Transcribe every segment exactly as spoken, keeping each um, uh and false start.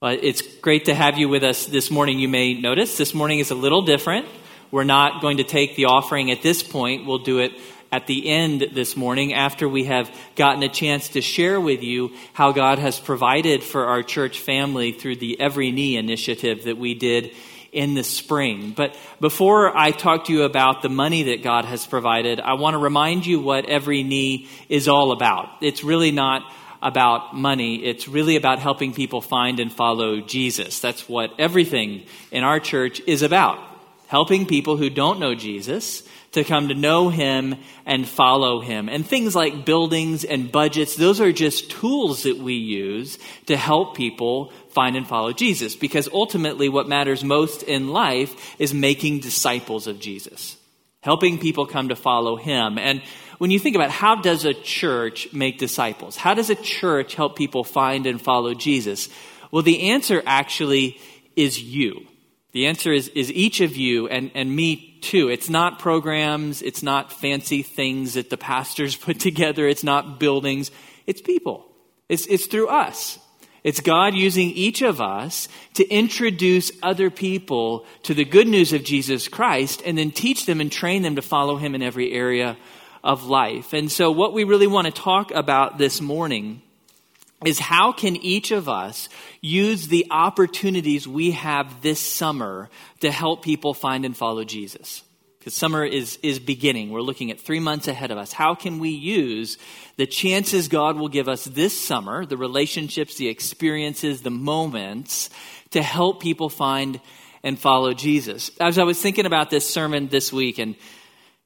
Well, it's great to have you with us this morning. You may notice this morning is a little different. We're not going to take the offering at this point. We'll do it at the end this morning after we have gotten a chance to share with you how God has provided for our church family through the Every Knee initiative that we did in the spring. But before I talk to you about the money that God has provided, I want to remind you what Every Knee is all about. It's really not about money. It's really about helping people find and follow Jesus. That's what everything in our church is about. Helping people who don't know Jesus to come to know him and follow him. And things like buildings and budgets, those are just tools that we use to help people find and follow Jesus. Because ultimately what matters most in life is making disciples of Jesus. Helping people come to follow him. And when you think about how does a church make disciples? How does a church help people find and follow Jesus? Well, the answer actually is you. The answer is is each of you and, and me too. It's not programs. It's not fancy things that the pastors put together. It's not buildings. It's people. It's, it's through us. It's God using each of us to introduce other people to the good news of Jesus Christ and then teach them and train them to follow him in every area of life. And so what we really want to talk about this morning is how can each of us use the opportunities we have this summer to help people find and follow Jesus? Because summer is, is beginning. We're looking at three months ahead of us. How can we use the chances God will give us this summer, the relationships, the experiences, the moments, to help people find and follow Jesus? As I was thinking about this sermon this week and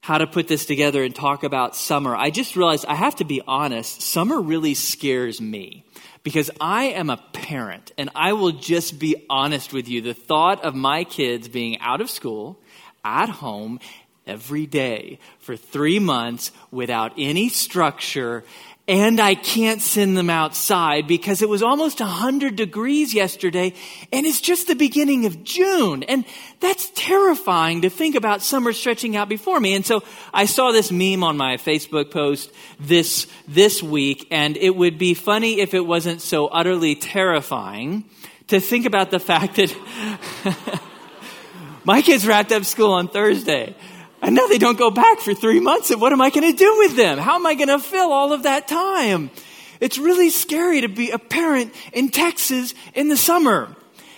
how to put this together and talk about summer, I just realized, I have to be honest, summer really scares me because I am a parent, and I will just be honest with you. The thought of my kids being out of school, at home, every day for three months without any structure, and I can't send them outside because it was almost one hundred degrees yesterday, and it's just the beginning of June. And that's terrifying to think about summer stretching out before me. And so I saw this meme on my Facebook post this this week, and it would be funny if it wasn't so utterly terrifying to think about the fact that my kids wrapped up school on Thursday. And now they don't go back for three months. And what am I going to do with them? How am I going to fill all of that time? It's really scary to be a parent in Texas in the summer.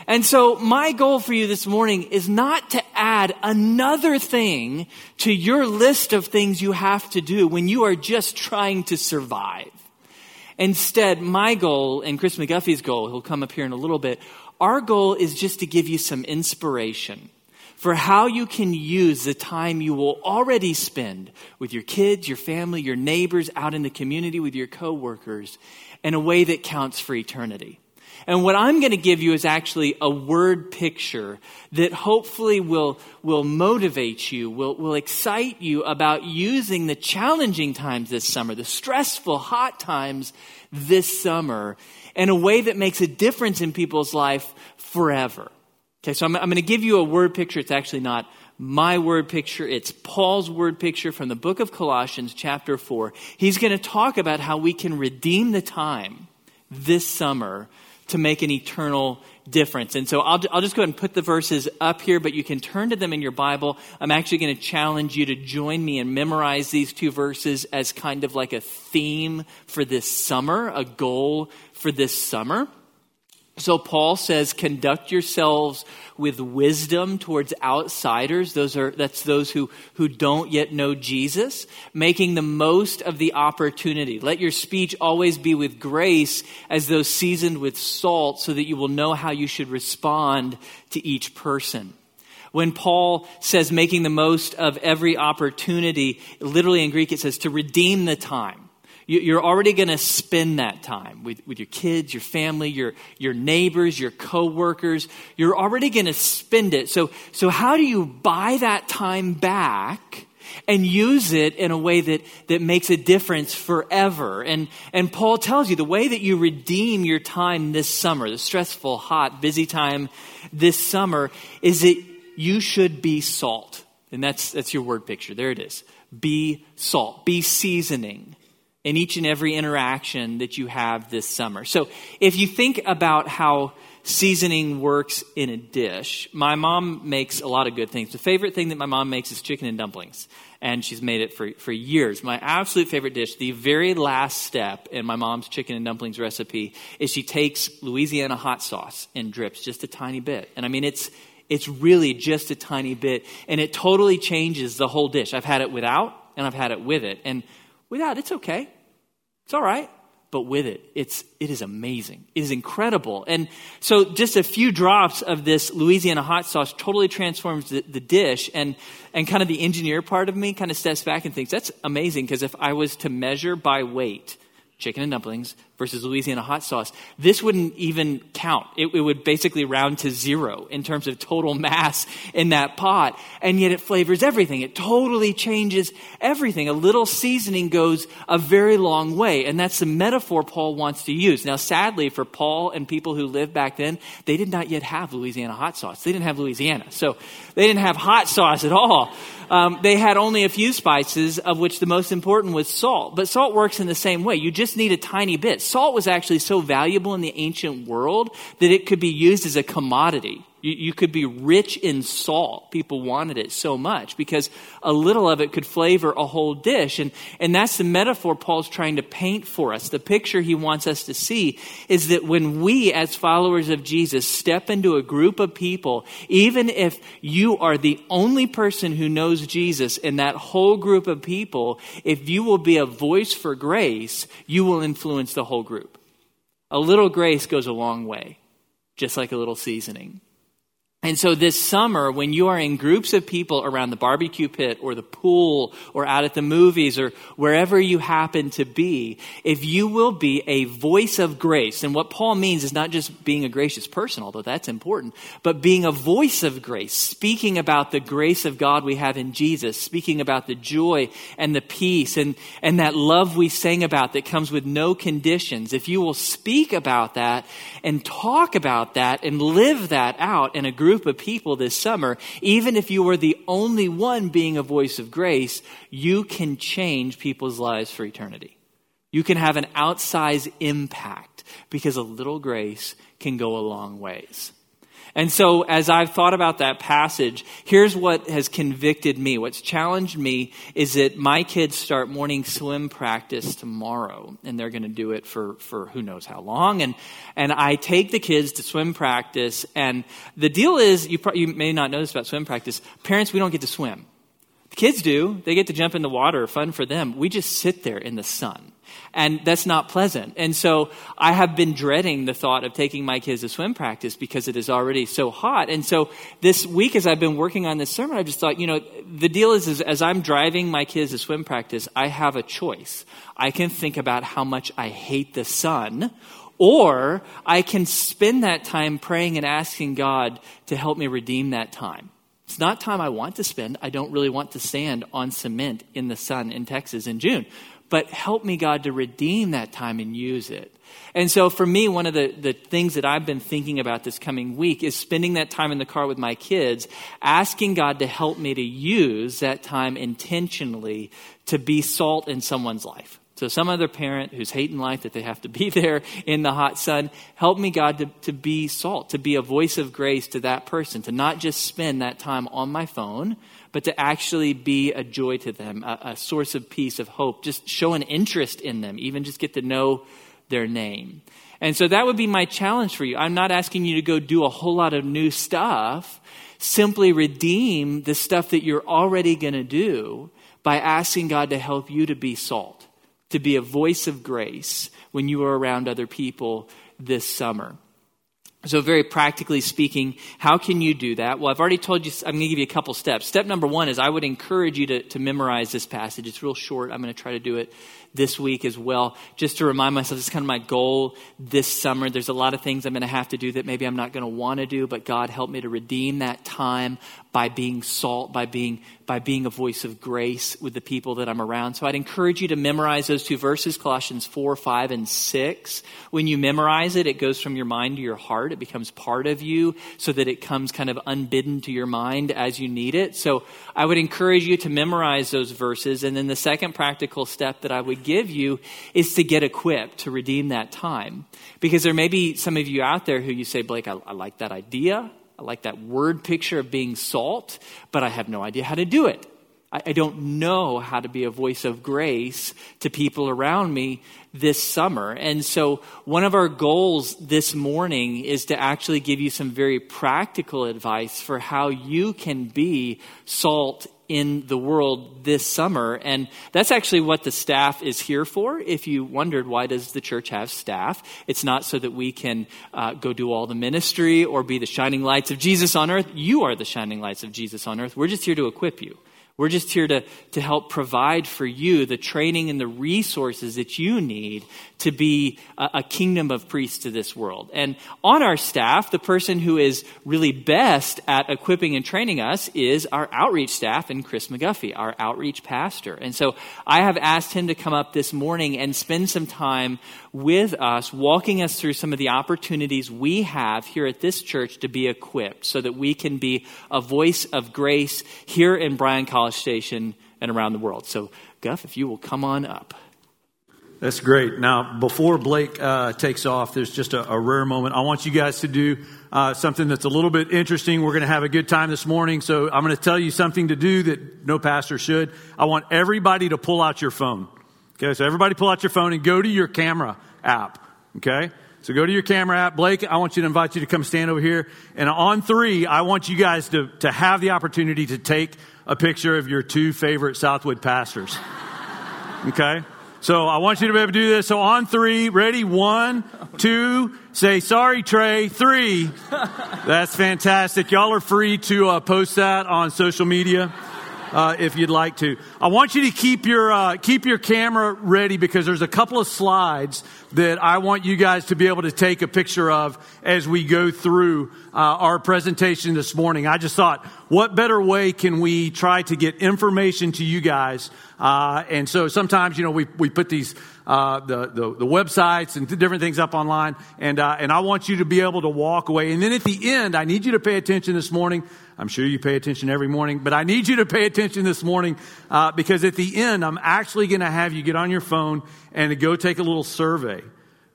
And so my goal for you this morning is not to add another thing to your list of things you have to do when you are just trying to survive. Instead, my goal and Chris McGuffey's goal, he'll come up here in a little bit, our goal is just to give you some inspiration for how you can use the time you will already spend with your kids, your family, your neighbors, out in the community with your coworkers in a way that counts for eternity. And what I'm going to give you is actually a word picture that hopefully will, will motivate you, will, will excite you about using the challenging times this summer, the stressful, hot times this summer, in a way that makes a difference in people's life forever. Okay, so I'm, I'm going to give you a word picture. It's actually not my word picture. It's Paul's word picture from the book of Colossians, chapter four. He's going to talk about how we can redeem the time this summer to make an eternal difference. And so I'll, I'll just go ahead and put the verses up here, but you can turn to them in your Bible. I'm actually going to challenge you to join me and memorize these two verses as kind of like a theme for this summer, a goal for this summer. So Paul says, conduct yourselves with wisdom towards outsiders. Those are, that's those who, who don't yet know Jesus, making the most of the opportunity. Let your speech always be with grace, as though seasoned with salt, so that you will know how you should respond to each person. When Paul says making the most of every opportunity, literally in Greek it says to redeem the time. You're already going to spend that time with, with your kids, your family, your, your neighbors, your coworkers. You're already going to spend it. So, so how do you buy that time back and use it in a way that, that makes a difference forever? And, and Paul tells you the way that you redeem your time this summer, the stressful, hot, busy time this summer, is that you should be salt. And that's, that's your word picture. There it is. Be salt. Be seasoning in each and every interaction that you have this summer. So if you think about how seasoning works in a dish. My mom makes a lot of good things. The favorite thing that my mom makes is chicken and dumplings, and she's made it for, for years. My absolute favorite dish, the very last step in my mom's chicken and dumplings recipe, is she takes Louisiana hot sauce and drips just a tiny bit. And I mean, it's it's really just a tiny bit, and it totally changes the whole dish. I've had it without, and I've had it with it. And without, it's okay. It's all right. But with it, it's, it is amazing. It is incredible. And so just a few drops of this Louisiana hot sauce totally transforms the, the dish. And, and kind of the engineer part of me kind of steps back and thinks, that's amazing, because if I was to measure by weight chicken and dumplings versus Louisiana hot sauce, this wouldn't even count. It, it would basically round to zero in terms of total mass in that pot. And yet it flavors everything. It totally changes everything. A little seasoning goes a very long way. And that's the metaphor Paul wants to use. Now, sadly for Paul and people who lived back then, they did not yet have Louisiana hot sauce. They didn't have Louisiana. So they didn't have hot sauce at all. Um, they had only a few spices, of which the most important was salt. But salt works in the same way. You just need a tiny bit. Salt was actually so valuable in the ancient world that it could be used as a commodity. You, you could be rich in salt. People wanted it so much because a little of it could flavor a whole dish. And, and that's the metaphor Paul's trying to paint for us. The picture he wants us to see is that when we, as followers of Jesus, step into a group of people, even if you are the only person who knows Jesus in that whole group of people, if you will be a voice for grace, you will influence the whole group. A little grace goes a long way, just like a little seasoning. And so this summer, when you are in groups of people around the barbecue pit or the pool or out at the movies or wherever you happen to be, if you will be a voice of grace, and what Paul means is not just being a gracious person, although that's important, but being a voice of grace, speaking about the grace of God we have in Jesus, speaking about the joy and the peace and, and that love we sang about that comes with no conditions. If you will speak about that and talk about that and live that out in a group of people this summer, even if you were the only one being a voice of grace, you can change people's lives for eternity. You can have an outsized impact because a little grace can go a long ways. And so as I've thought about that passage, here's what has convicted me. What's challenged me is that my kids start morning swim practice tomorrow, and they're going to do it for, for who knows how long. And and I take the kids to swim practice, and the deal is, you, pro- you may not know this about swim practice, parents, we don't get to swim. The kids do. They get to jump in the water. Fun for them. We just sit there in the sun. And that's not pleasant. And so I have been dreading the thought of taking my kids to swim practice because it is already so hot. And so this week, as I've been working on this sermon, I just thought, you know, the deal is, is as I'm driving my kids to swim practice, I have a choice. I can think about how much I hate the sun, or I can spend that time praying and asking God to help me redeem that time. It's not time I want to spend. I don't really want to stand on cement in the sun in Texas in June. But help me, God, to redeem that time and use it. And so for me, one of the, the things that I've been thinking about this coming week is spending that time in the car with my kids, asking God to help me to use that time intentionally to be salt in someone's life. So some other parent who's hating life that they have to be there in the hot sun, help me, God, to, to be salt, to be a voice of grace to that person, to not just spend that time on my phone, but to actually be a joy to them, a, a source of peace, of hope, just show an interest in them, even just get to know their name. And so that would be my challenge for you. I'm not asking you to go do a whole lot of new stuff. Simply redeem the stuff that you're already going to do by asking God to help you to be salt, to be a voice of grace when you are around other people this summer. So very practically speaking, how can you do that? Well, I've already told you, I'm going to give you a couple steps. Step number one is I would encourage you to, to memorize this passage. It's real short. I'm going to try to do it this week as well, just to remind myself, this is kind of my goal this summer. There's a lot of things I'm going to have to do that maybe I'm not going to want to do, but God, help me to redeem that time by being salt, by being by being a voice of grace with the people that I'm around. So I'd encourage you to memorize those two verses, Colossians four, five, and six. When you memorize it, it goes from your mind to your heart. It becomes part of you so that it comes kind of unbidden to your mind as you need it. So I would encourage you to memorize those verses. And then the second practical step that I would give you is to get equipped to redeem that time. Because there may be some of you out there who you say, Blake, I, I like that idea. I like that word picture of being salt, but I have no idea how to do it. I, I don't know how to be a voice of grace to people around me this summer. And so one of our goals this morning is to actually give you some very practical advice for how you can be salt in the world this summer. And that's actually what the staff is here for. If you wondered, why does the church have staff? It's not so that we can uh, go do all the ministry or be the shining lights of Jesus on earth. You are the shining lights of Jesus on earth. We're just here to equip you. We're just here to, to help provide for you the training and the resources that you need to be a, a kingdom of priests to this world. And on our staff, the person who is really best at equipping and training us is our outreach staff and Chris McGuffey, our outreach pastor. And so I have asked him to come up this morning and spend some time with us, walking us through some of the opportunities we have here at this church to be equipped so that we can be a voice of grace here in Bryan College Station and around the world. So, Guff, if you will come on up. That's great. Now, before Blake uh, takes off, there's just a, a rare moment. I want you guys to do uh, something that's a little bit interesting. We're going to have a good time this morning, so I'm going to tell you something to do that no pastor should. I want everybody to pull out your phone. Okay, so everybody pull out your phone and go to your camera app. Okay, so go to your camera app. Blake, I want you to invite you to come stand over here. And on three, I want you guys to, to have the opportunity to take a picture of your two favorite Southwood pastors. Okay? So I want you to be able to do this. So on three, ready? One, two, say, sorry, Trey. Three. That's fantastic. Y'all are free to uh, post that on social media uh, if you'd like to. I want you to keep your, uh, keep your camera ready because there's a couple of slides that I want you guys to be able to take a picture of as we go through uh, our presentation this morning. I just thought, what better way can we try to get information to you guys? Uh, and so sometimes, you know, we we put these uh, the, the the websites and different things up online, and uh, and I want you to be able to walk away. And then at the end, I need you to pay attention this morning. I'm sure you pay attention every morning, but I need you to pay attention this morning uh, because at the end, I'm actually going to have you get on your phone and go take a little survey.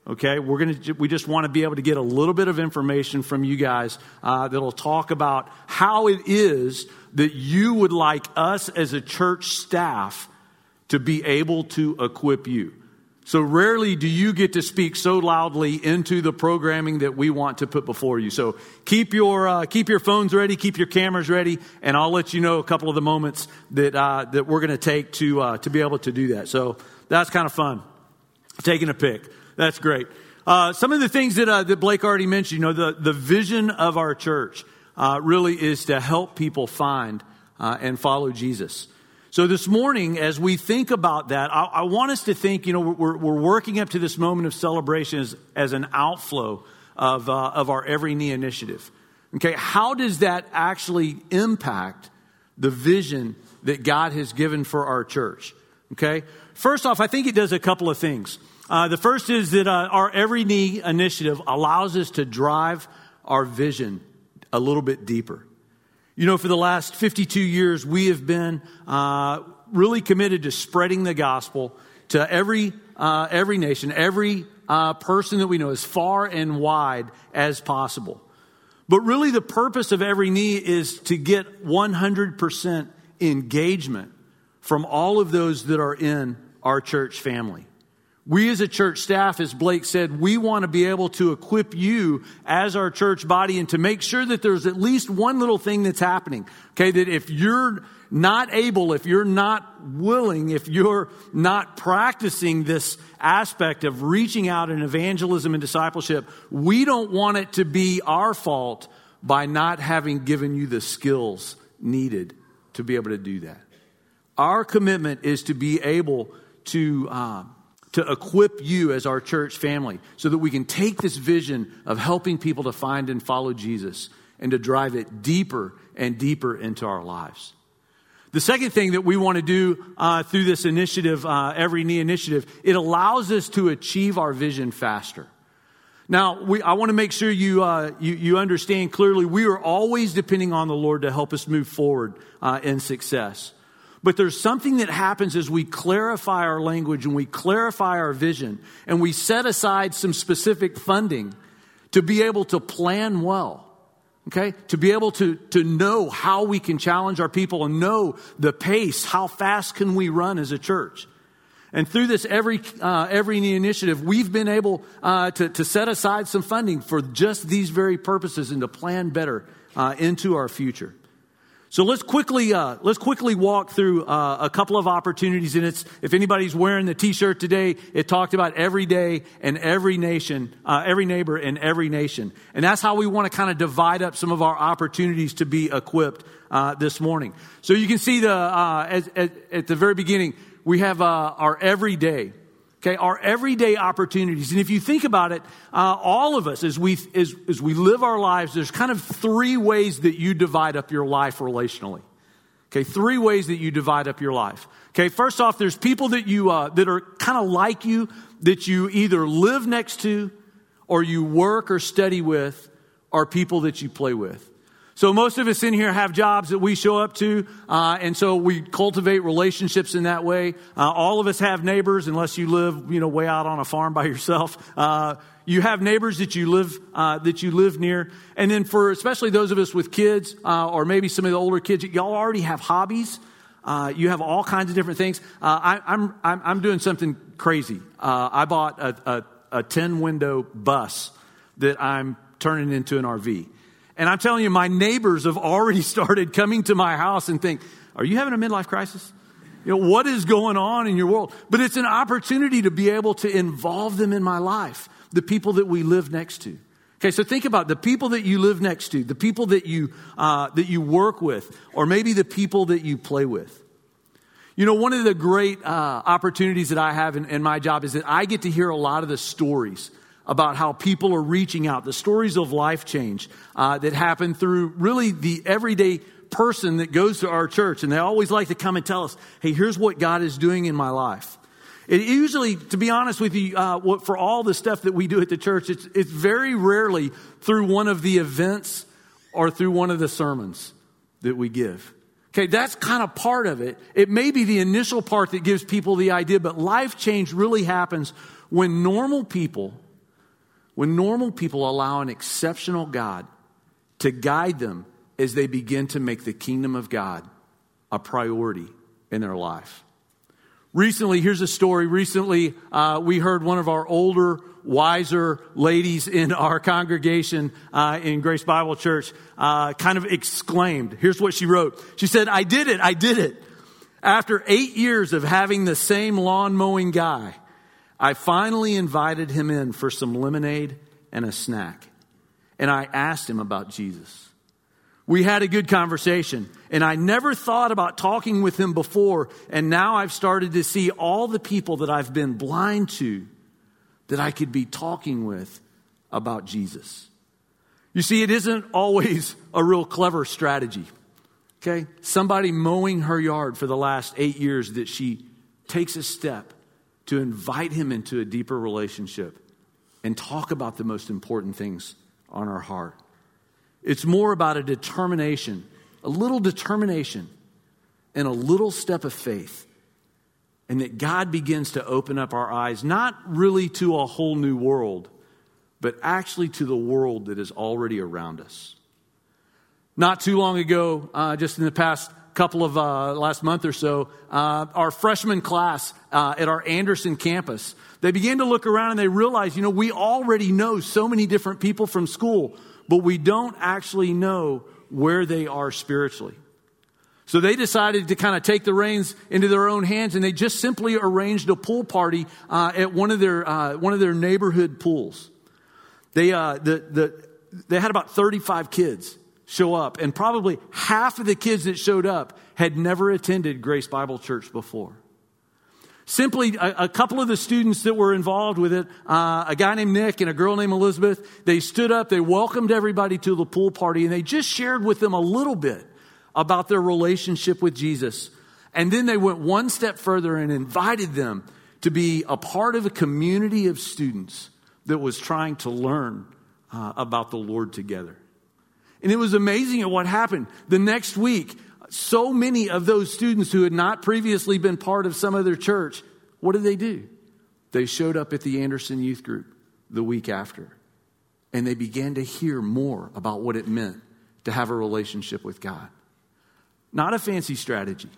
Okay, we're going to, we just want to be able to get a little bit of information from you guys uh, that'll talk about how it is that you would like us as a church staff to be able to equip you. So rarely do you get to speak so loudly into the programming that we want to put before you. So keep your uh, keep your phones ready, keep your cameras ready, and I'll let you know a couple of the moments that uh, that we're going to take to uh, to be able to do that. So that's kind of fun, taking a pic. That's great. Uh, some of the things that uh, that Blake already mentioned, you know, the, the vision of our church uh, really is to help people find uh, and follow Jesus. So this morning, as we think about that, I, I want us to think, you know, we're, we're working up to this moment of celebration as, as an outflow of uh, of our Every Knee initiative. Okay, how does that actually impact the vision that God has given for our church? Okay, first off, I think it does a couple of things. Uh, the first is that uh, our Every Knee initiative allows us to drive our vision a little bit deeper. You know, for the last fifty-two years, we have been uh, really committed to spreading the gospel to every uh, every nation, every uh, person that we know, as far and wide as possible. But really, the purpose of Every Knee is to get one hundred percent engagement from all of those that are in our church family. We as a church staff, as Blake said, we want to be able to equip you as our church body and to make sure that there's at least one little thing that's happening. Okay, that if you're not able, if you're not willing, if you're not practicing this aspect of reaching out in evangelism and discipleship, we don't want it to be our fault by not having given you the skills needed to be able to do that. Our commitment is to be able to... Uh, to equip you as our church family so that we can take this vision of helping people to find and follow Jesus and to drive it deeper and deeper into our lives. The second thing that we want to do uh, through this initiative, uh, Every Knee initiative, it allows us to achieve our vision faster. Now, we, I want to make sure you, uh, you you understand clearly we are always depending on the Lord to help us move forward uh, in success. But there's something that happens as we clarify our language and we clarify our vision and we set aside some specific funding to be able to plan well, okay? To be able to, to know how we can challenge our people and know the pace, how fast can we run as a church. And through this Every uh, Every Knee initiative, we've been able uh, to, to set aside some funding for just these very purposes and to plan better uh, into our future. So let's quickly uh, let's quickly walk through uh, a couple of opportunities. And it's, if anybody's wearing the T-shirt today, it talked about every day and every nation, uh, every neighbor and every nation. And that's how we want to kind of divide up some of our opportunities to be equipped uh, this morning. So you can see the uh, as, as, at the very beginning, we have uh, our everyday, okay, our everyday opportunities. And if you think about it, uh, all of us, as we as, as we live our lives, there's kind of three ways that you divide up your life relationally. Okay, three ways that you divide up your life. Okay, first off, there's people that you uh, that are kind of like you, that you either live next to, or you work or study with, or people that you play with. So most of us in here have jobs that we show up to, uh, and so we cultivate relationships in that way. Uh, all of us have neighbors, unless you live, you know, way out on a farm by yourself. Uh, you have neighbors that you live uh, that you live near, and then for especially those of us with kids, uh, or maybe some of the older kids, y'all already have hobbies. Uh, you have all kinds of different things. Uh, I, I'm, I'm I'm doing something crazy. Uh, I bought a a ten window bus that I'm turning into an R V. And I'm telling you, my neighbors have already started coming to my house and think, are you having a midlife crisis? You know, what is going on in your world? But it's an opportunity to be able to involve them in my life, the people that we live next to. Okay, so think about the people that you live next to, the people that you uh, that you work with, or maybe the people that you play with. You know, one of the great uh, opportunities that I have in, in my job is that I get to hear a lot of the stories about how people are reaching out, the stories of life change uh, that happen through really the everyday person that goes to our church. And they always like to come and tell us, hey, here's what God is doing in my life. It usually, to be honest with you, uh, what, for all the stuff that we do at the church, it's, it's very rarely through one of the events or through one of the sermons that we give. Okay, that's kind of part of it. It may be the initial part that gives people the idea, but life change really happens when normal people... When normal people allow an exceptional God to guide them as they begin to make the kingdom of God a priority in their life. Recently, here's a story. Recently, uh, we heard one of our older, wiser ladies in our congregation uh, in Grace Bible Church uh, kind of exclaimed. Here's what she wrote. She said, I did it, I did it. After eight years of having the same lawn mowing guy, I finally invited him in for some lemonade and a snack, and I asked him about Jesus. We had a good conversation, and I never thought about talking with him before, and now I've started to see all the people that I've been blind to that I could be talking with about Jesus. You see, it isn't always a real clever strategy, okay? Somebody mowing her yard for the last eight years that she takes a step to invite him into a deeper relationship and talk about the most important things on our heart. It's more about a determination, a little determination and a little step of faith. And that God begins to open up our eyes, not really to a whole new world, but actually to the world that is already around us. Not too long ago, uh, just in the past couple of uh, last month or so, uh, our freshman class uh, at our Anderson campus, they began to look around and they realized, you know, we already know so many different people from school, but we don't actually know where they are spiritually. So they decided to kind of take the reins into their own hands, and they just simply arranged a pool party uh, at one of their uh, one of their neighborhood pools. They uh, the the they had about thirty-five kids show up, and probably half of the kids that showed up had never attended Grace Bible Church before. Simply, a, a couple of the students that were involved with it, uh, a guy named Nick and a girl named Elizabeth, they stood up, they welcomed everybody to the pool party, and they just shared with them a little bit about their relationship with Jesus. And then they went one step further and invited them to be a part of a community of students that was trying to learn uh, about the Lord together. And it was amazing at what happened. The next week, so many of those students who had not previously been part of some other church, what did they do? They showed up at the Anderson youth group the week after, and they began to hear more about what it meant to have a relationship with God. Not a fancy strategy,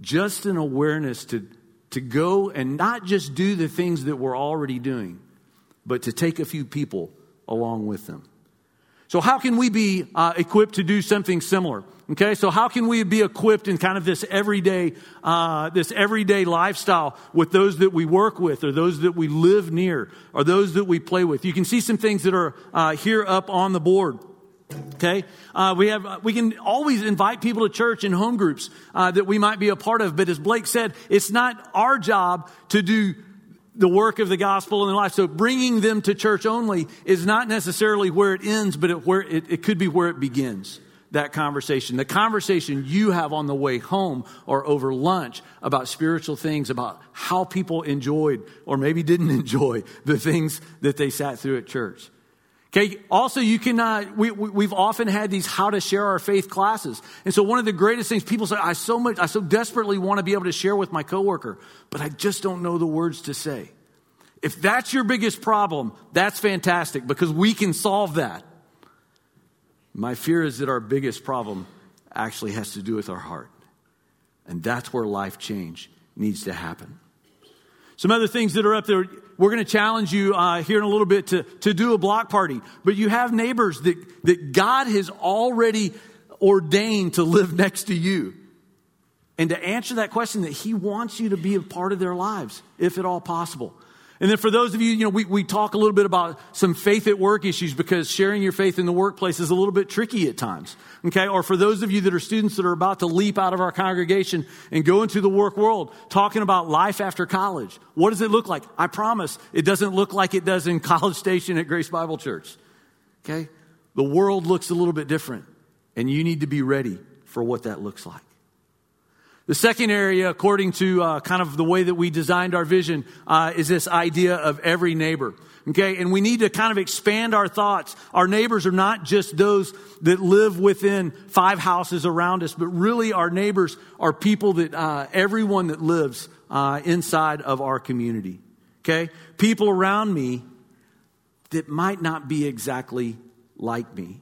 just an awareness to, to go and not just do the things that we're already doing, but to take a few people along with them. So how can we be uh, equipped to do something similar? Okay, so how can we be equipped in kind of this everyday, uh, this everyday lifestyle with those that we work with, or those that we live near, or those that we play with? You can see some things that are uh, here up on the board. Okay, uh, we have we can always invite people to church and home groups uh, that we might be a part of. But as Blake said, it's not our job to do the work of the gospel in their life. So bringing them to church only is not necessarily where it ends, but it, where it, it could be where it begins. That conversation, the conversation you have on the way home or over lunch about spiritual things, about how people enjoyed or maybe didn't enjoy the things that they sat through at church. Okay. Also, you can, uh, we, we, we've often had these how to share our faith classes. And so one of the greatest things people say, I so much, I so desperately want to be able to share with my coworker, but I just don't know the words to say. If that's your biggest problem, that's fantastic, because we can solve that. My fear is that our biggest problem actually has to do with our heart. And that's where life change needs to happen. Some other things that are up there, we're going to challenge you uh, here in a little bit to, to do a block party. But you have neighbors that, that God has already ordained to live next to you. And to answer that question, that he wants you to be a part of their lives, if at all possible. And then for those of you, you know, we, we talk a little bit about some faith at work issues, because sharing your faith in the workplace is a little bit tricky at times, okay? Or for those of you that are students that are about to leap out of our congregation and go into the work world, talking about life after college. What does it look like? I promise it doesn't look like it does in College Station at Grace Bible Church, okay? The world looks a little bit different, and you need to be ready for what that looks like. The second area, according to uh, kind of the way that we designed our vision, uh, is this idea of every neighbor. Okay, and we need to kind of expand our thoughts. Our neighbors are not just those that live within five houses around us, but really our neighbors are people that uh, everyone that lives uh, inside of our community. Okay, people around me that might not be exactly like me.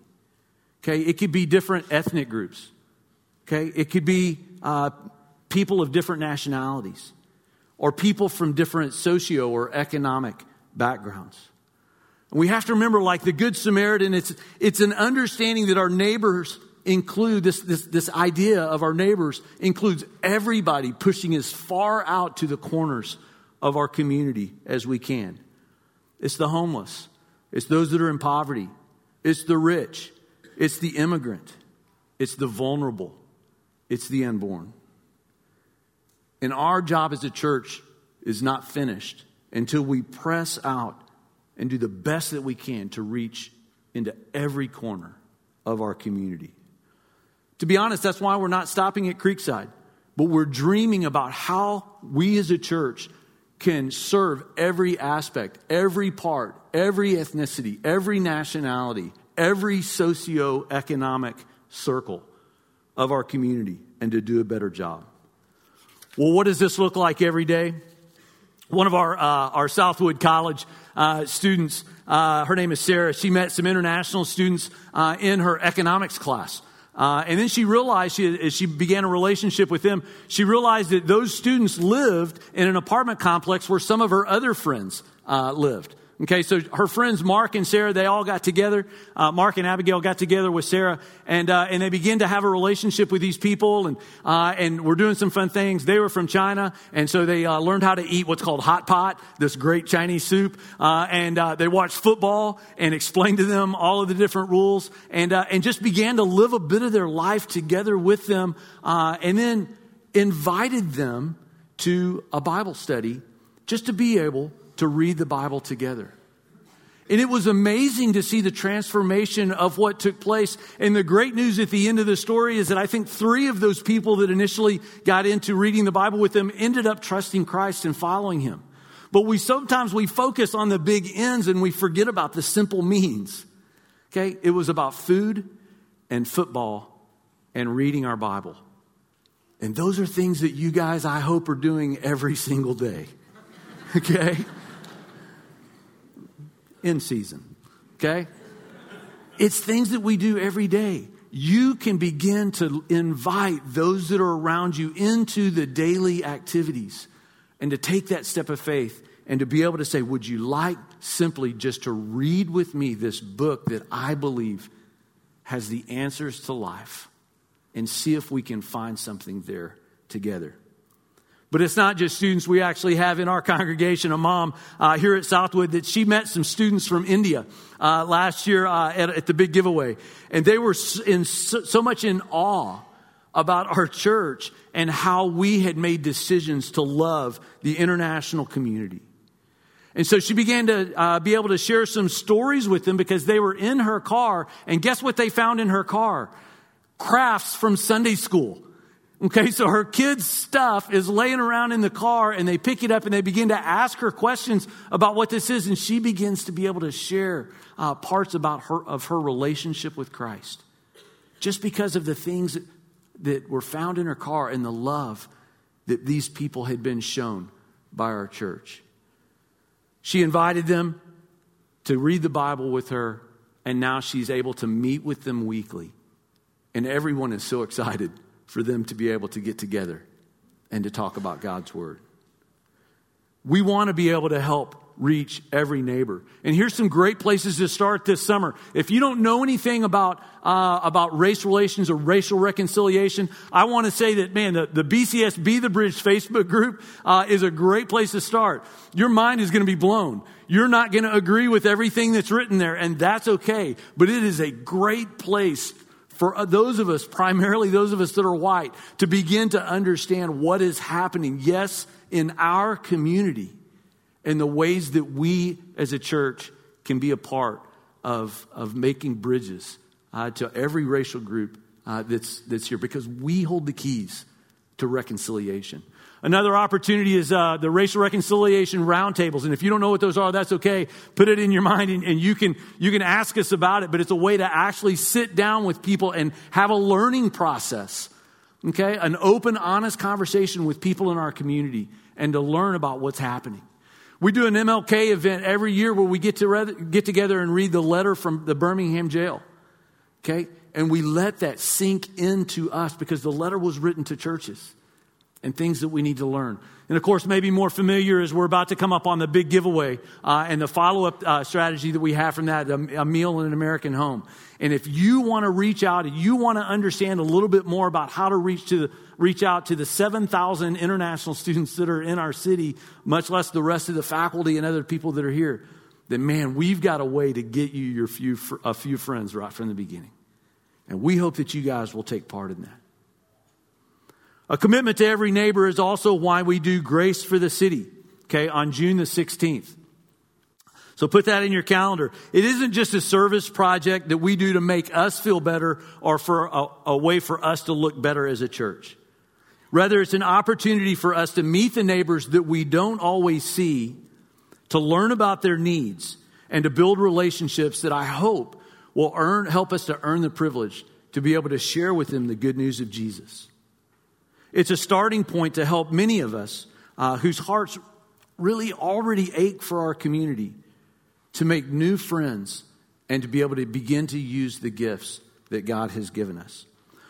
Okay, it could be different ethnic groups. Okay, it could be uh, people of different nationalities, or people from different socio or economic backgrounds. And we have to remember, like the Good Samaritan, it's it's an understanding that our neighbors include, this, this, this idea of our neighbors includes everybody, pushing as far out to the corners of our community as we can. It's the homeless. It's those that are in poverty. It's the rich. It's the immigrant. It's the vulnerable. It's the unborn. And our job as a church is not finished until we press out and do the best that we can to reach into every corner of our community. To be honest, that's why we're not stopping at Creekside, but we're dreaming about how we as a church can serve every aspect, every part, every ethnicity, every nationality, every socioeconomic circle of our community, and to do a better job. Well, what does this look like every day? One of our uh, our Southwood College uh, students, uh, her name is Sarah. She met some international students uh, in her economics class, uh, and then she realized she, as she began a relationship with them, she realized that those students lived in an apartment complex where some of her other friends uh, lived. Okay, so her friends, Mark and Sarah, they all got together. Uh, Mark and Abigail got together with Sarah, and uh, and they began to have a relationship with these people, and uh, and we're doing some fun things. They were from China, and so they uh, learned how to eat what's called hot pot, this great Chinese soup, uh, and uh, they watched football and explained to them all of the different rules, and uh, and just began to live a bit of their life together with them, uh, and then invited them to a Bible study just to be able to read the Bible together. And it was amazing to see the transformation of what took place. And the great news at the end of the story is that I think three of those people that initially got into reading the Bible with them ended up trusting Christ and following him. But we sometimes we focus on the big ends and we forget about the simple means. Okay, it was about food and football and reading our Bible. And those are things that you guys, I hope, are doing every single day. Okay? In season. Okay? It's things that we do every day. You can begin to invite those that are around you into the daily activities and to take that step of faith and to be able to say, would you like simply just to read with me this book that I believe has the answers to life, and see if we can find something there together. But it's not just students. We actually have in our congregation a mom uh, here at Southwood that she met some students from India uh, last year uh, at, at the big giveaway. And they were in so, so much in awe about our church and how we had made decisions to love the international community. And so she began to uh, be able to share some stories with them because they were in her car. And guess what they found in her car? Crafts from Sunday school. Okay, so her kids' stuff is laying around in the car, and they pick it up and they begin to ask her questions about what this is, and she begins to be able to share uh, parts about her of her relationship with Christ, just because of the things that, that were found in her car and the love that these people had been shown by our church. She invited them to read the Bible with her, and now she's able to meet with them weekly. And everyone is so excited for them to be able to get together and to talk about God's word. We want to be able to help reach every neighbor. And here's some great places to start this summer. If you don't know anything about uh, about race relations or racial reconciliation, I want to say that, man, the, the B C S Be the Bridge Facebook group uh, is a great place to start. Your mind is going to be blown. You're not going to agree with everything that's written there, and that's okay. But it is a great place for those of us, primarily those of us that are white, to begin to understand what is happening, yes, in our community, and the ways that we as a church can be a part of, of making bridges uh, to every racial group uh, that's, that's here, because we hold the keys to reconciliation. Another opportunity is uh, the racial reconciliation roundtables. And if you don't know what those are, that's okay. Put it in your mind and, and you can you can ask us about it. But it's a way to actually sit down with people and have a learning process. Okay? An open, honest conversation with people in our community and to learn about what's happening. We do an M L K event every year where we get to re- get together and read the letter from the Birmingham jail. Okay? And we let that sink into us because the letter was written to churches. And things that we need to learn. And of course, maybe more familiar is we're about to come up on the big giveaway uh, and the follow-up uh, strategy that we have from that, a, a meal in an American home. And if you want to reach out and you want to understand a little bit more about how to reach to the, reach out to the seven thousand international students that are in our city, much less the rest of the faculty and other people that are here, then man, we've got a way to get you your few a few friends right from the beginning. And we hope that you guys will take part in that. A commitment to every neighbor is also why we do Grace for the City, okay, on June the sixteenth. So put that in your calendar. It isn't just a service project that we do to make us feel better or for a, a way for us to look better as a church. Rather, it's an opportunity for us to meet the neighbors that we don't always see, to learn about their needs, and to build relationships that I hope will earn help us to earn the privilege to be able to share with them the good news of Jesus. It's a starting point to help many of us uh, whose hearts really already ache for our community to make new friends and to be able to begin to use the gifts that God has given us.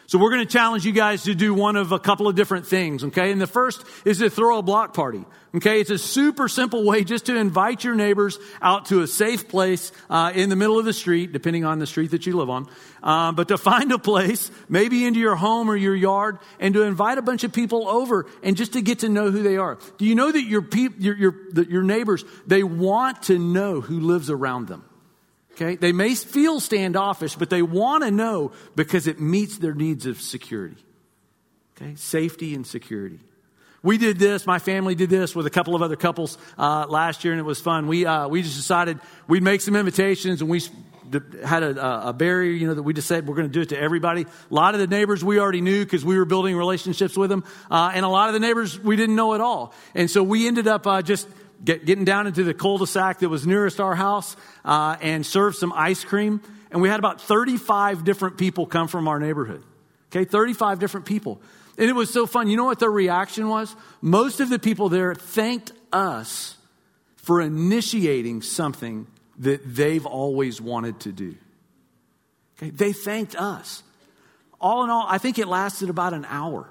So we're going to challenge you guys to do one of a couple of different things, okay? And the first is to throw a block party, okay? It's a super simple way just to invite your neighbors out to a safe place uh, in the middle of the street, depending on the street that you live on, uh, but to find a place, maybe into your home or your yard, and to invite a bunch of people over and just to get to know who they are. Do you know that your peop- your, your, that your neighbors, they want to know who lives around them? Okay, they may feel standoffish, but they want to know because it meets their needs of security. Okay, safety and security. We did this. My family did this with a couple of other couples uh, last year, and it was fun. We uh, we just decided we'd make some invitations, and we had a, a barrier, you know, that we just said we're going to do it to everybody. A lot of the neighbors we already knew because we were building relationships with them, uh, and a lot of the neighbors we didn't know at all. And so we ended up uh, just. Get, getting down into the cul-de-sac that was nearest our house uh, and served some ice cream. And we had about thirty-five different people come from our neighborhood. Okay, thirty-five different people. And it was so fun. You know what their reaction was? Most of the people there thanked us for initiating something that they've always wanted to do. Okay, they thanked us. All in all, I think it lasted about an hour.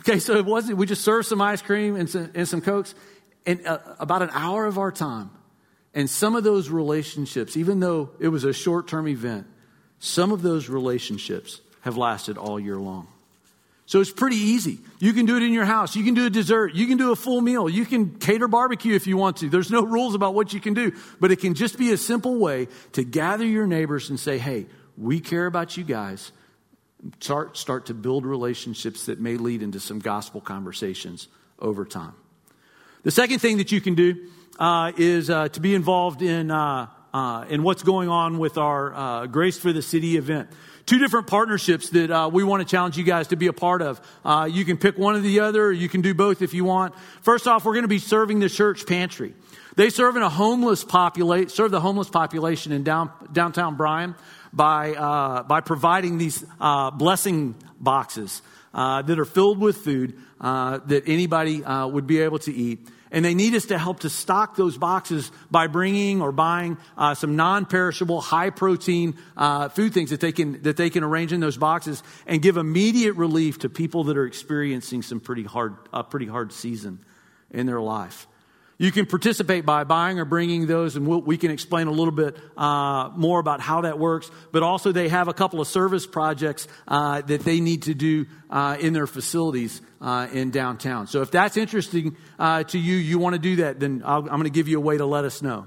Okay, so it wasn't, we just served some ice cream and some, and some Cokes and uh, about an hour of our time. And some of those relationships, even though it was a short-term event, some of those relationships have lasted all year long. So it's pretty easy. You can do it in your house. You can do a dessert. You can do a full meal. You can cater barbecue if you want to. There's no rules about what you can do, but it can just be a simple way to gather your neighbors and say, hey, we care about you guys. Start, start to build relationships that may lead into some gospel conversations over time. The second thing that you can do uh, is uh, to be involved in uh, uh, in what's going on with our uh, Grace for the City event. Two different partnerships that uh, we want to challenge you guys to be a part of. Uh, you can pick one or the other, or you can do both if you want. First off, we're going to be serving the church pantry. They serve in a homeless populate, serve the homeless population in down, downtown Bryan by uh, by providing these uh, blessing boxes uh, that are filled with food uh, that anybody uh, would be able to eat. And they need us to help to stock those boxes by bringing or buying uh, some non-perishable, high-protein uh, food things that they can that they can arrange in those boxes and give immediate relief to people that are experiencing some pretty hard a pretty hard season in their life. You can participate by buying or bringing those, and we'll, we can explain a little bit uh, more about how that works. But also, they have a couple of service projects uh, that they need to do uh, in their facilities uh, in downtown. So if that's interesting uh, to you, you want to do that, then I'll, I'm going to give you a way to let us know.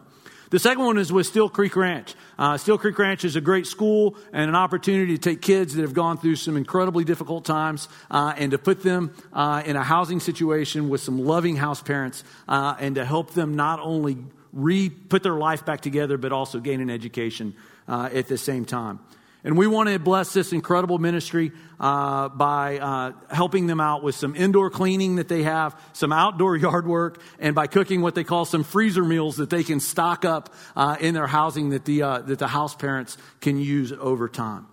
The second one is with Steel Creek Ranch. Uh, Steel Creek Ranch is a great school and an opportunity to take kids that have gone through some incredibly difficult times uh, and to put them uh, in a housing situation with some loving house parents uh, and to help them not only re put their life back together, but also gain an education uh, at the same time. And we want to bless this incredible ministry uh, by uh, helping them out with some indoor cleaning that they have, some outdoor yard work, and by cooking what they call some freezer meals that they can stock up uh, in their housing that the uh, that the house parents can use over time.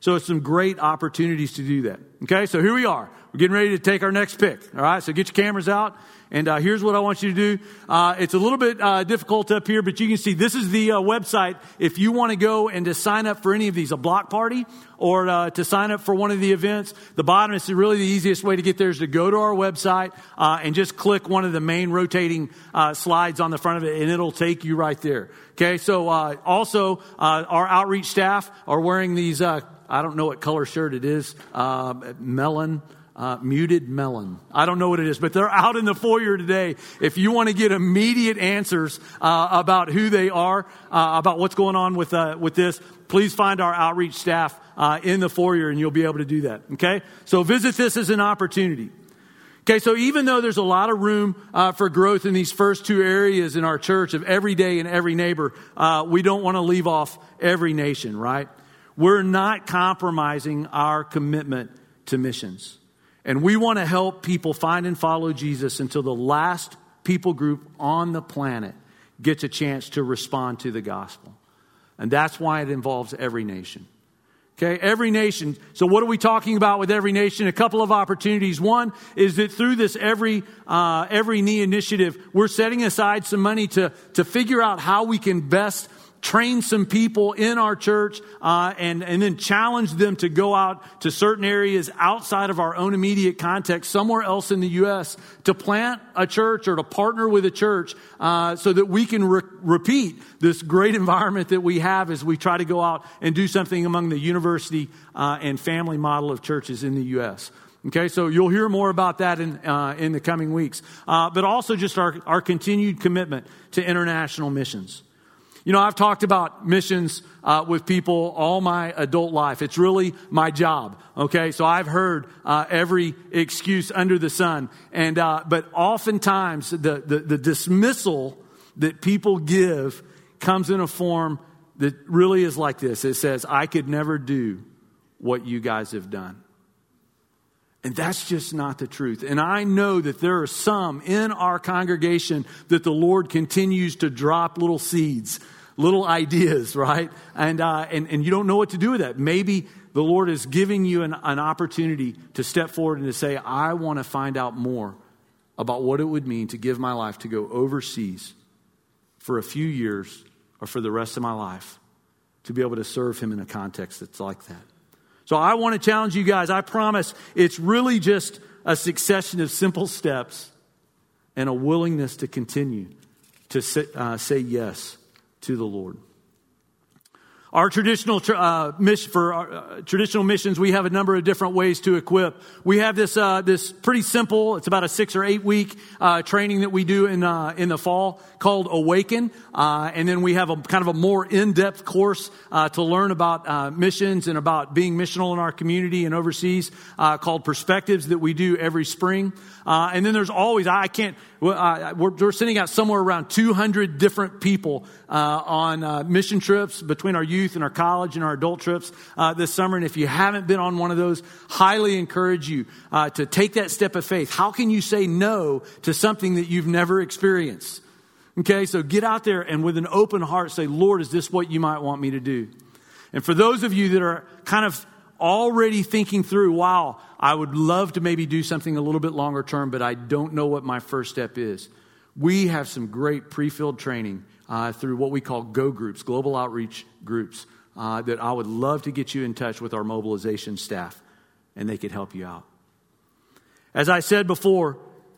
So it's some great opportunities to do that. Okay, so here we are. We're getting ready to take our next pick. All right, so get your cameras out. And uh, here's what I want you to do. Uh, it's a little bit uh, difficult up here, but you can see this is the uh, website. If you want to go and to sign up for any of these, a block party or uh, to sign up for one of the events, the bottom is really the easiest way to get there is to go to our website uh, and just click one of the main rotating uh, slides on the front of it, and it'll take you right there. Okay, so uh, also uh, our outreach staff are wearing these, uh, I don't know what color shirt it is, uh, melon. Uh, muted melon. I don't know what it is, but they're out in the foyer today. If you want to get immediate answers uh, about who they are, uh, about what's going on with uh, with this, please find our outreach staff uh, in the foyer, and you'll be able to do that. Okay, so visit this as an opportunity. Okay, so even though there's a lot of room uh, for growth in these first two areas in our church of every day and every neighbor, uh, we don't want to leave off every nation. Right? We're not compromising our commitment to missions. And we want to help people find and follow Jesus until the last people group on the planet gets a chance to respond to the gospel. And that's why it involves every nation. Okay, every nation. So what are we talking about with every nation? A couple of opportunities. One is that through this every uh, every knee initiative, we're setting aside some money to, to figure out how we can best train some people in our church uh, and, and then challenge them to go out to certain areas outside of our own immediate context, somewhere else in the U S, to plant a church or to partner with a church uh, so that we can re- repeat this great environment that we have as we try to go out and do something among the university uh, and family model of churches in the U S Okay, so you'll hear more about that in uh, in the coming weeks. Uh, but also just our, our continued commitment to international missions. You know, I've talked about missions uh, with people all my adult life. It's really my job, okay? So I've heard uh, every excuse under the sun. and uh, But oftentimes, the, the, the dismissal that people give comes in a form that really is like this. It says, I could never do what you guys have done. And that's just not the truth. And I know that there are some in our congregation that the Lord continues to drop little seeds little ideas, right? And uh, and and you don't know what to do with that. Maybe the Lord is giving you an, an opportunity to step forward and to say, I want to find out more about what it would mean to give my life to go overseas for a few years or for the rest of my life to be able to serve him in a context that's like that. So I want to challenge you guys. I promise it's really just a succession of simple steps and a willingness to continue to say, uh, say yes to the Lord. Our traditional uh, mission for our, uh, traditional missions, we have a number of different ways to equip. We have this uh, this pretty simple. It's about a six or eight week uh, training that we do in uh, in the fall called Awaken, uh, and then we have a kind of a more in depth course uh, to learn about uh, missions and about being missional in our community and overseas uh, called Perspectives that we do every spring. Uh, and then there's always I can't. Uh, we're, we're sending out somewhere around two hundred different people uh, on uh, mission trips between our youth. and our college and our adult trips uh, this summer. And if you haven't been on one of those, highly encourage you uh, to take that step of faith. How can you say no to something that you've never experienced? Okay, so get out there and with an open heart say, Lord, is this what you might want me to do? And for those of you that are kind of already thinking through, wow, I would love to maybe do something a little bit longer term, but I don't know what my first step is. We have some great pre-filled training Uh, through what we call Go Groups, global outreach groups, uh, that I would love to get you in touch with our mobilization staff, and they could help you out. As I said before,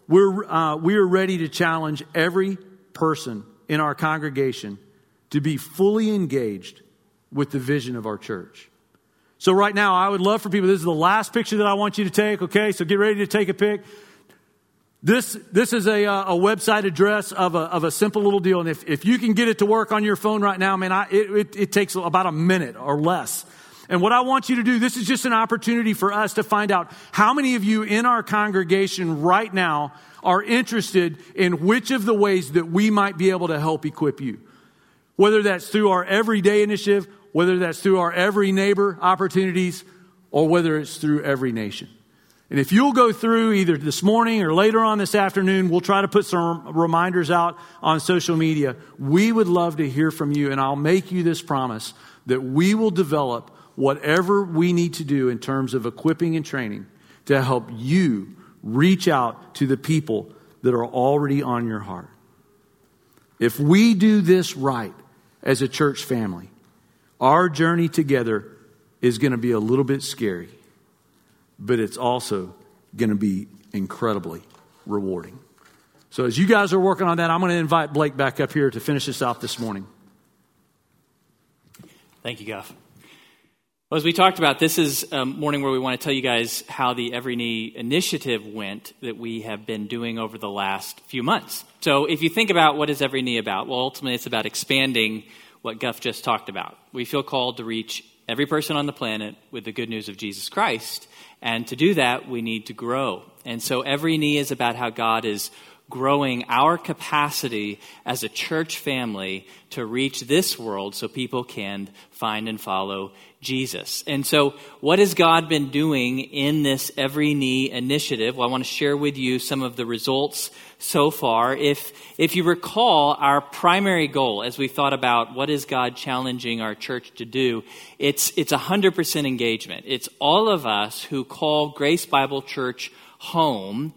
we're uh, we are ready to challenge every person in our congregation to be fully engaged with the vision of our church. So right now, I would love for people, this is the last picture that I want you to take, okay? So get ready to take a pic. This this is a uh, a website address of a of a simple little deal, and if, if you can get it to work on your phone right now, man, I, it, it it takes about a minute or less. And what I want you to do, this is just an opportunity for us to find out how many of you in our congregation right now are interested in which of the ways that we might be able to help equip you, whether that's through our everyday initiative, whether that's through our every neighbor opportunities, or whether it's through every nation. And if you'll go through either this morning or later on this afternoon, we'll try to put some reminders out on social media. We would love to hear from you, and I'll make you this promise that we will develop whatever we need to do in terms of equipping and training to help you reach out to the people that are already on your heart. If we do this right as a church family, our journey together is going to be a little bit scary. But it's also going to be incredibly rewarding. So as you guys are working on that, I'm going to invite Blake back up here to finish this out this morning. Thank you, Guff. Well, as we talked about, this is a morning where we want to tell you guys how the Every Knee initiative went that we have been doing over the last few months. So if you think about what is Every Knee about, well, ultimately it's about expanding what Guff just talked about. We feel called to reach every person on the planet with the good news of Jesus Christ. And to do that, we need to grow. And so Every Knee is about how God is growing our capacity as a church family to reach this world so people can find and follow Jesus. And so what has God been doing in this Every Knee initiative? Well, I want to share with you some of the results so far. If if you recall, our primary goal as we thought about what is God challenging our church to do, it's it's one hundred percent engagement. It's all of us who call Grace Bible Church home,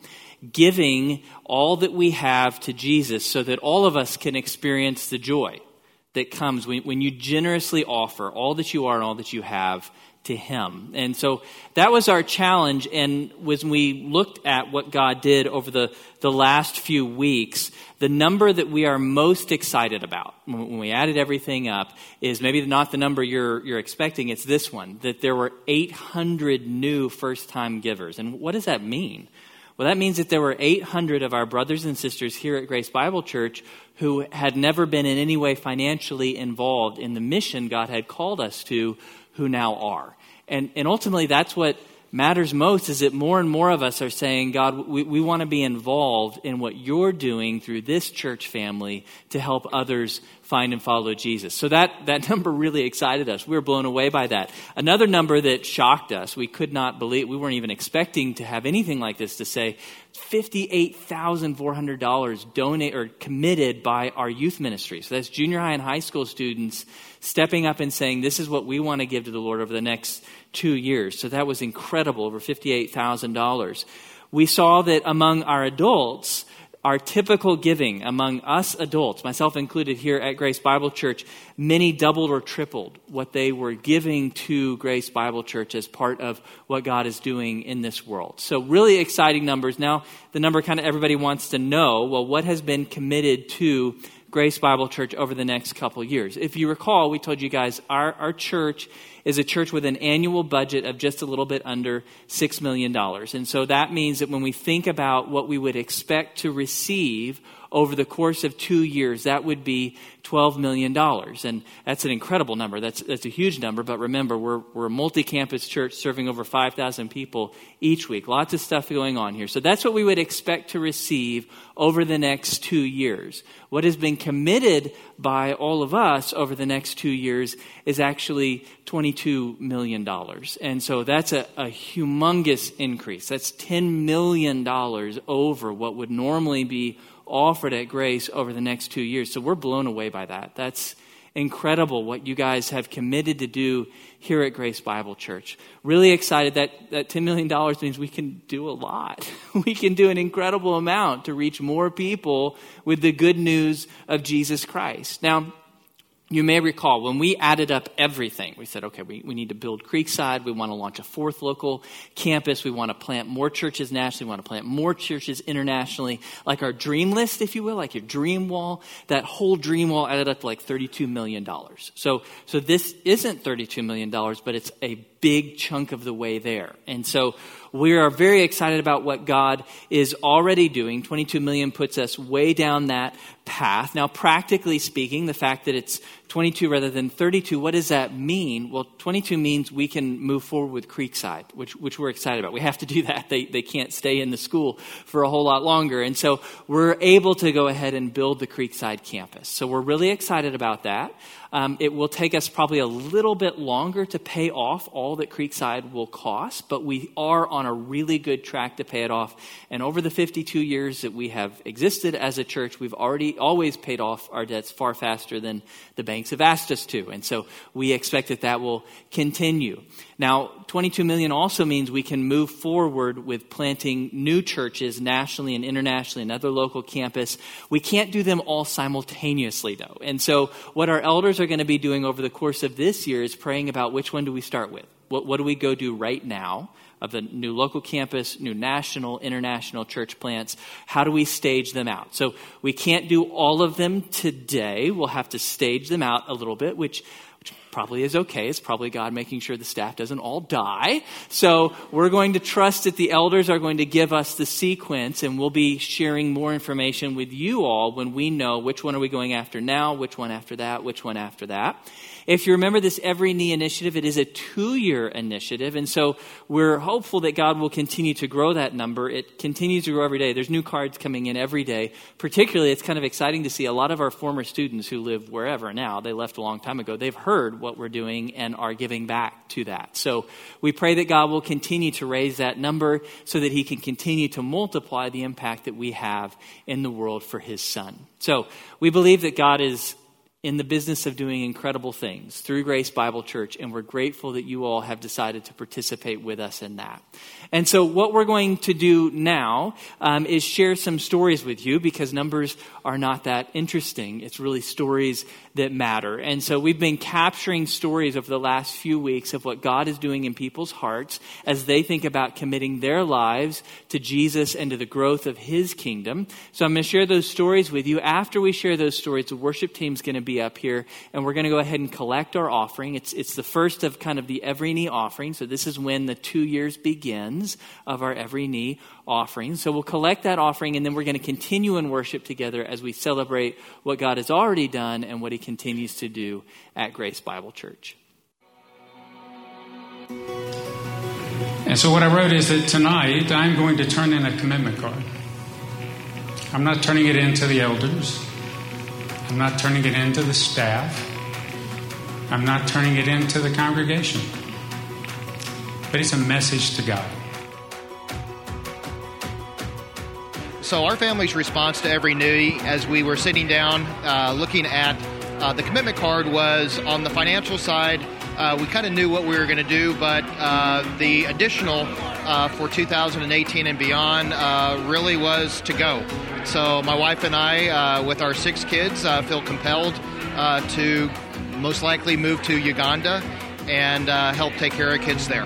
giving all that we have to Jesus so that all of us can experience the joy that comes when, when you generously offer all that you are and all that you have to him. And so that was our challenge. And when we looked at what God did over the, the last few weeks, the number that we are most excited about when we added everything up is maybe not the number you're you're expecting. It's this one, that there were eight hundred new first-time givers. And what does that mean? Well, that means that there were eight hundred of our brothers and sisters here at Grace Bible Church who had never been in any way financially involved in the mission God had called us to, who now are. And and ultimately, that's what matters most, is that more and more of us are saying, God, we, we want to be involved in what you're doing through this church family to help others find and follow Jesus. So that, that number really excited us. We were blown away by that. Another number that shocked us, we could not believe, we weren't even expecting to have anything like this to say, fifty-eight thousand four hundred dollars donated or committed by our youth ministry. So that's junior high and high school students stepping up and saying, this is what we want to give to the Lord over the next two years. So that was incredible, over fifty-eight thousand dollars. We saw that among our adults, our typical giving among us adults, myself included here at Grace Bible Church, many doubled or tripled what they were giving to Grace Bible Church as part of what God is doing in this world. So really exciting numbers. Now, the number kind of everybody wants to know, well, what has been committed to Grace Bible Church over the next couple years? If you recall, we told you guys our, our church is a church with an annual budget of just a little bit under six million dollars. And so that means that when we think about what we would expect to receive over the course of two years, that would be twelve million dollars. And that's an incredible number. That's that's a huge number. But remember, we're, we're a multi-campus church serving over five thousand people each week. Lots of stuff going on here. So that's what we would expect to receive over the next two years. What has been committed by all of us over the next two years is actually twenty-two million dollars. And so that's a, a humongous increase. That's ten million dollars over what would normally be offered at Grace over the next two years. So we're blown away by that. That's incredible what you guys have committed to do here at Grace Bible Church. Really excited that, that ten million dollars means we can do a lot. We can do an incredible amount to reach more people with the good news of Jesus Christ. Now, you may recall when we added up everything, we said, okay, we, we need to build Creekside. We want to launch a fourth local campus. We want to plant more churches nationally. We want to plant more churches internationally. Like our dream list, if you will, like your dream wall, that whole dream wall added up to like thirty-two million dollars. So, so this isn't thirty-two million dollars, but it's a big chunk of the way there. And so we are very excited about what God is already doing. twenty-two million puts us way down that path. Now, practically speaking, the fact that it's twenty-two rather than thirty-two, what does that mean? Well, twenty-two means we can move forward with Creekside, which which we're excited about. We have to do that. They they can't stay in the school for a whole lot longer. And so we're able to go ahead and build the Creekside campus. So we're really excited about that. Um, it will take us probably a little bit longer to pay off all that Creekside will cost, but we are on a really good track to pay it off. And over the fifty-two years that we have existed as a church, we've already always paid off our debts far faster than the banks have asked us to. And so we expect that that will continue. Now, twenty-two million dollars also means we can move forward with planting new churches nationally and internationally, another local campus. We can't do them all simultaneously, though. And so what our elders are going to be doing over the course of this year is praying about which one do we start with? What, what do we go do right now of the new local campus, new national, international church plants? How do we stage them out? So we can't do all of them today. We'll have to stage them out a little bit, which which probably is okay. It's probably God making sure the staff doesn't all die. So we're going to trust that the elders are going to give us the sequence, and we'll be sharing more information with you all when we know which one are we going after now, which one after that, which one after that. If you remember this Every Knee initiative, it is a two-year initiative, and so we're hopeful that God will continue to grow that number. It continues to grow every day. There's new cards coming in every day. Particularly, it's kind of exciting to see a lot of our former students who live wherever now, they left a long time ago, they've heard what we're doing and are giving back to that. So we pray that God will continue to raise that number so that he can continue to multiply the impact that we have in the world for his son. So we believe that God is in the business of doing incredible things through Grace Bible Church, and we're grateful that you all have decided to participate with us in that. And so what we're going to do now um, is share some stories with you, because numbers are not that interesting. It's really stories that matter. And so we've been capturing stories over the last few weeks of what God is doing in people's hearts as they think about committing their lives to Jesus and to the growth of his kingdom. So I'm going to share those stories with you. After we share those stories, the worship team's going to be Be up here, and we're going to go ahead and collect our offering. It's it's the first of kind of the Every Knee offering, so this is when the two years begins of our Every Knee offering. So we'll collect that offering, and then we're going to continue in worship together as we celebrate what God has already done and what he continues to do at Grace Bible Church. And so what I wrote is that tonight I'm going to turn in a commitment card. I'm not turning it in to the elders. I'm not turning it into the staff. I'm not turning it into the congregation. But it's a message to God. So our family's response to Every Knee, as we were sitting down uh, looking at uh, the commitment card, was on the financial side. Uh, we kind of knew what we were going to do, but uh, the additional uh, for two thousand eighteen and beyond uh, really was to go. So my wife and I, uh, with our six kids, uh, feel compelled uh, to most likely move to Uganda and uh, help take care of kids there.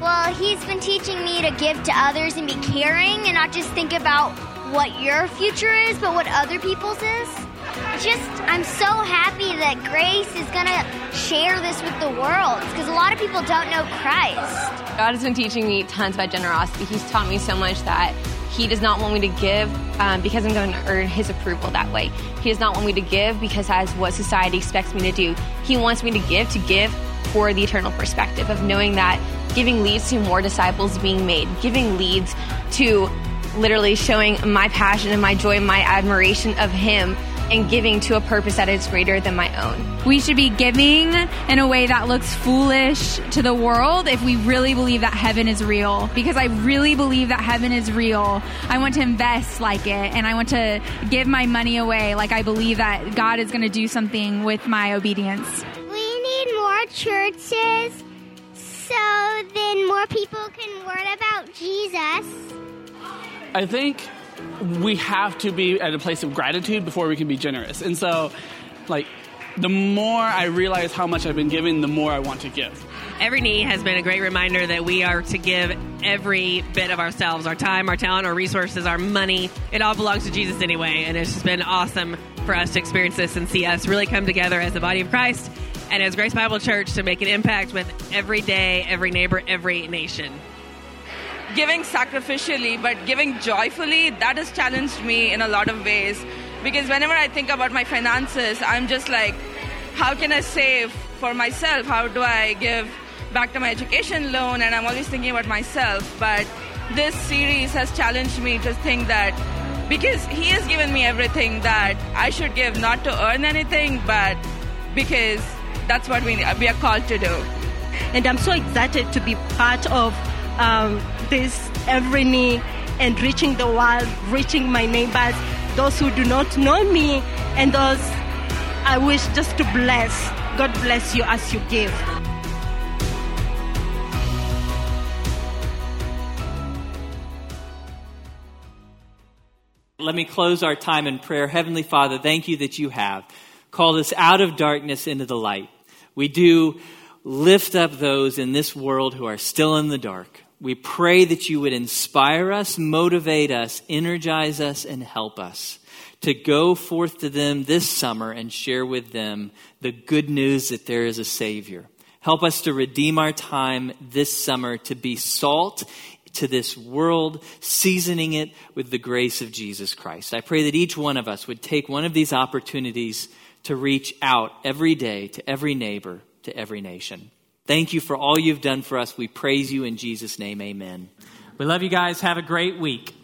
Well, he's been teaching me to give to others and be caring and not just think about what your future is, but what other people's is. It's just, I'm so happy that Grace is going to share this with the world, because a lot of people don't know Christ. God has been teaching me tons about generosity. He's taught me so much that He does not want me to give um, because I'm going to earn His approval that way. He does not want me to give because that's what society expects me to do. He wants me to give, to give for the eternal perspective of knowing that giving leads to more disciples being made. Giving leads to literally showing my passion and my joy and my admiration of Him, and giving to a purpose that is greater than my own. We should be giving in a way that looks foolish to the world if we really believe that heaven is real, because I really believe that heaven is real. I want to invest like it, and I want to give my money away like I believe that God is going to do something with my obedience. We need more churches so then more people can learn about Jesus. I think we have to be at a place of gratitude before we can be generous. And so, like, the more I realize how much I've been giving, the more I want to give. Every Knee has been a great reminder that we are to give every bit of ourselves, our time, our talent, our resources, our money. It all belongs to Jesus anyway. And it's just been awesome for us to experience this and see us really come together as the body of Christ and as Grace Bible Church to make an impact with every day, every neighbor, every nation. Giving sacrificially, but giving joyfully, that has challenged me in a lot of ways. Because whenever I think about my finances, I'm just like, how can I save for myself? How do I give back to my education loan? And I'm always thinking about myself. But this series has challenged me to think that because He has given me everything, that I should give not to earn anything, but because that's what we, we are called to do. And I'm so excited to be part of Um, this Every Knee and reaching the world, reaching my neighbors, those who do not know me, and those I wish just to bless. God bless you as you give. Let me close our time in prayer. Heavenly Father, thank you that you have called us out of darkness into the light. We do lift up those in this world who are still in the dark. We pray that you would inspire us, motivate us, energize us, and help us to go forth to them this summer and share with them the good news that there is a Savior. Help us to redeem our time this summer to be salt to this world, seasoning it with the grace of Jesus Christ. I pray that each one of us would take one of these opportunities to reach out every day to every neighbor, to every nation. Thank you for all you've done for us. We praise you in Jesus' name. Amen. We love you guys. Have a great week.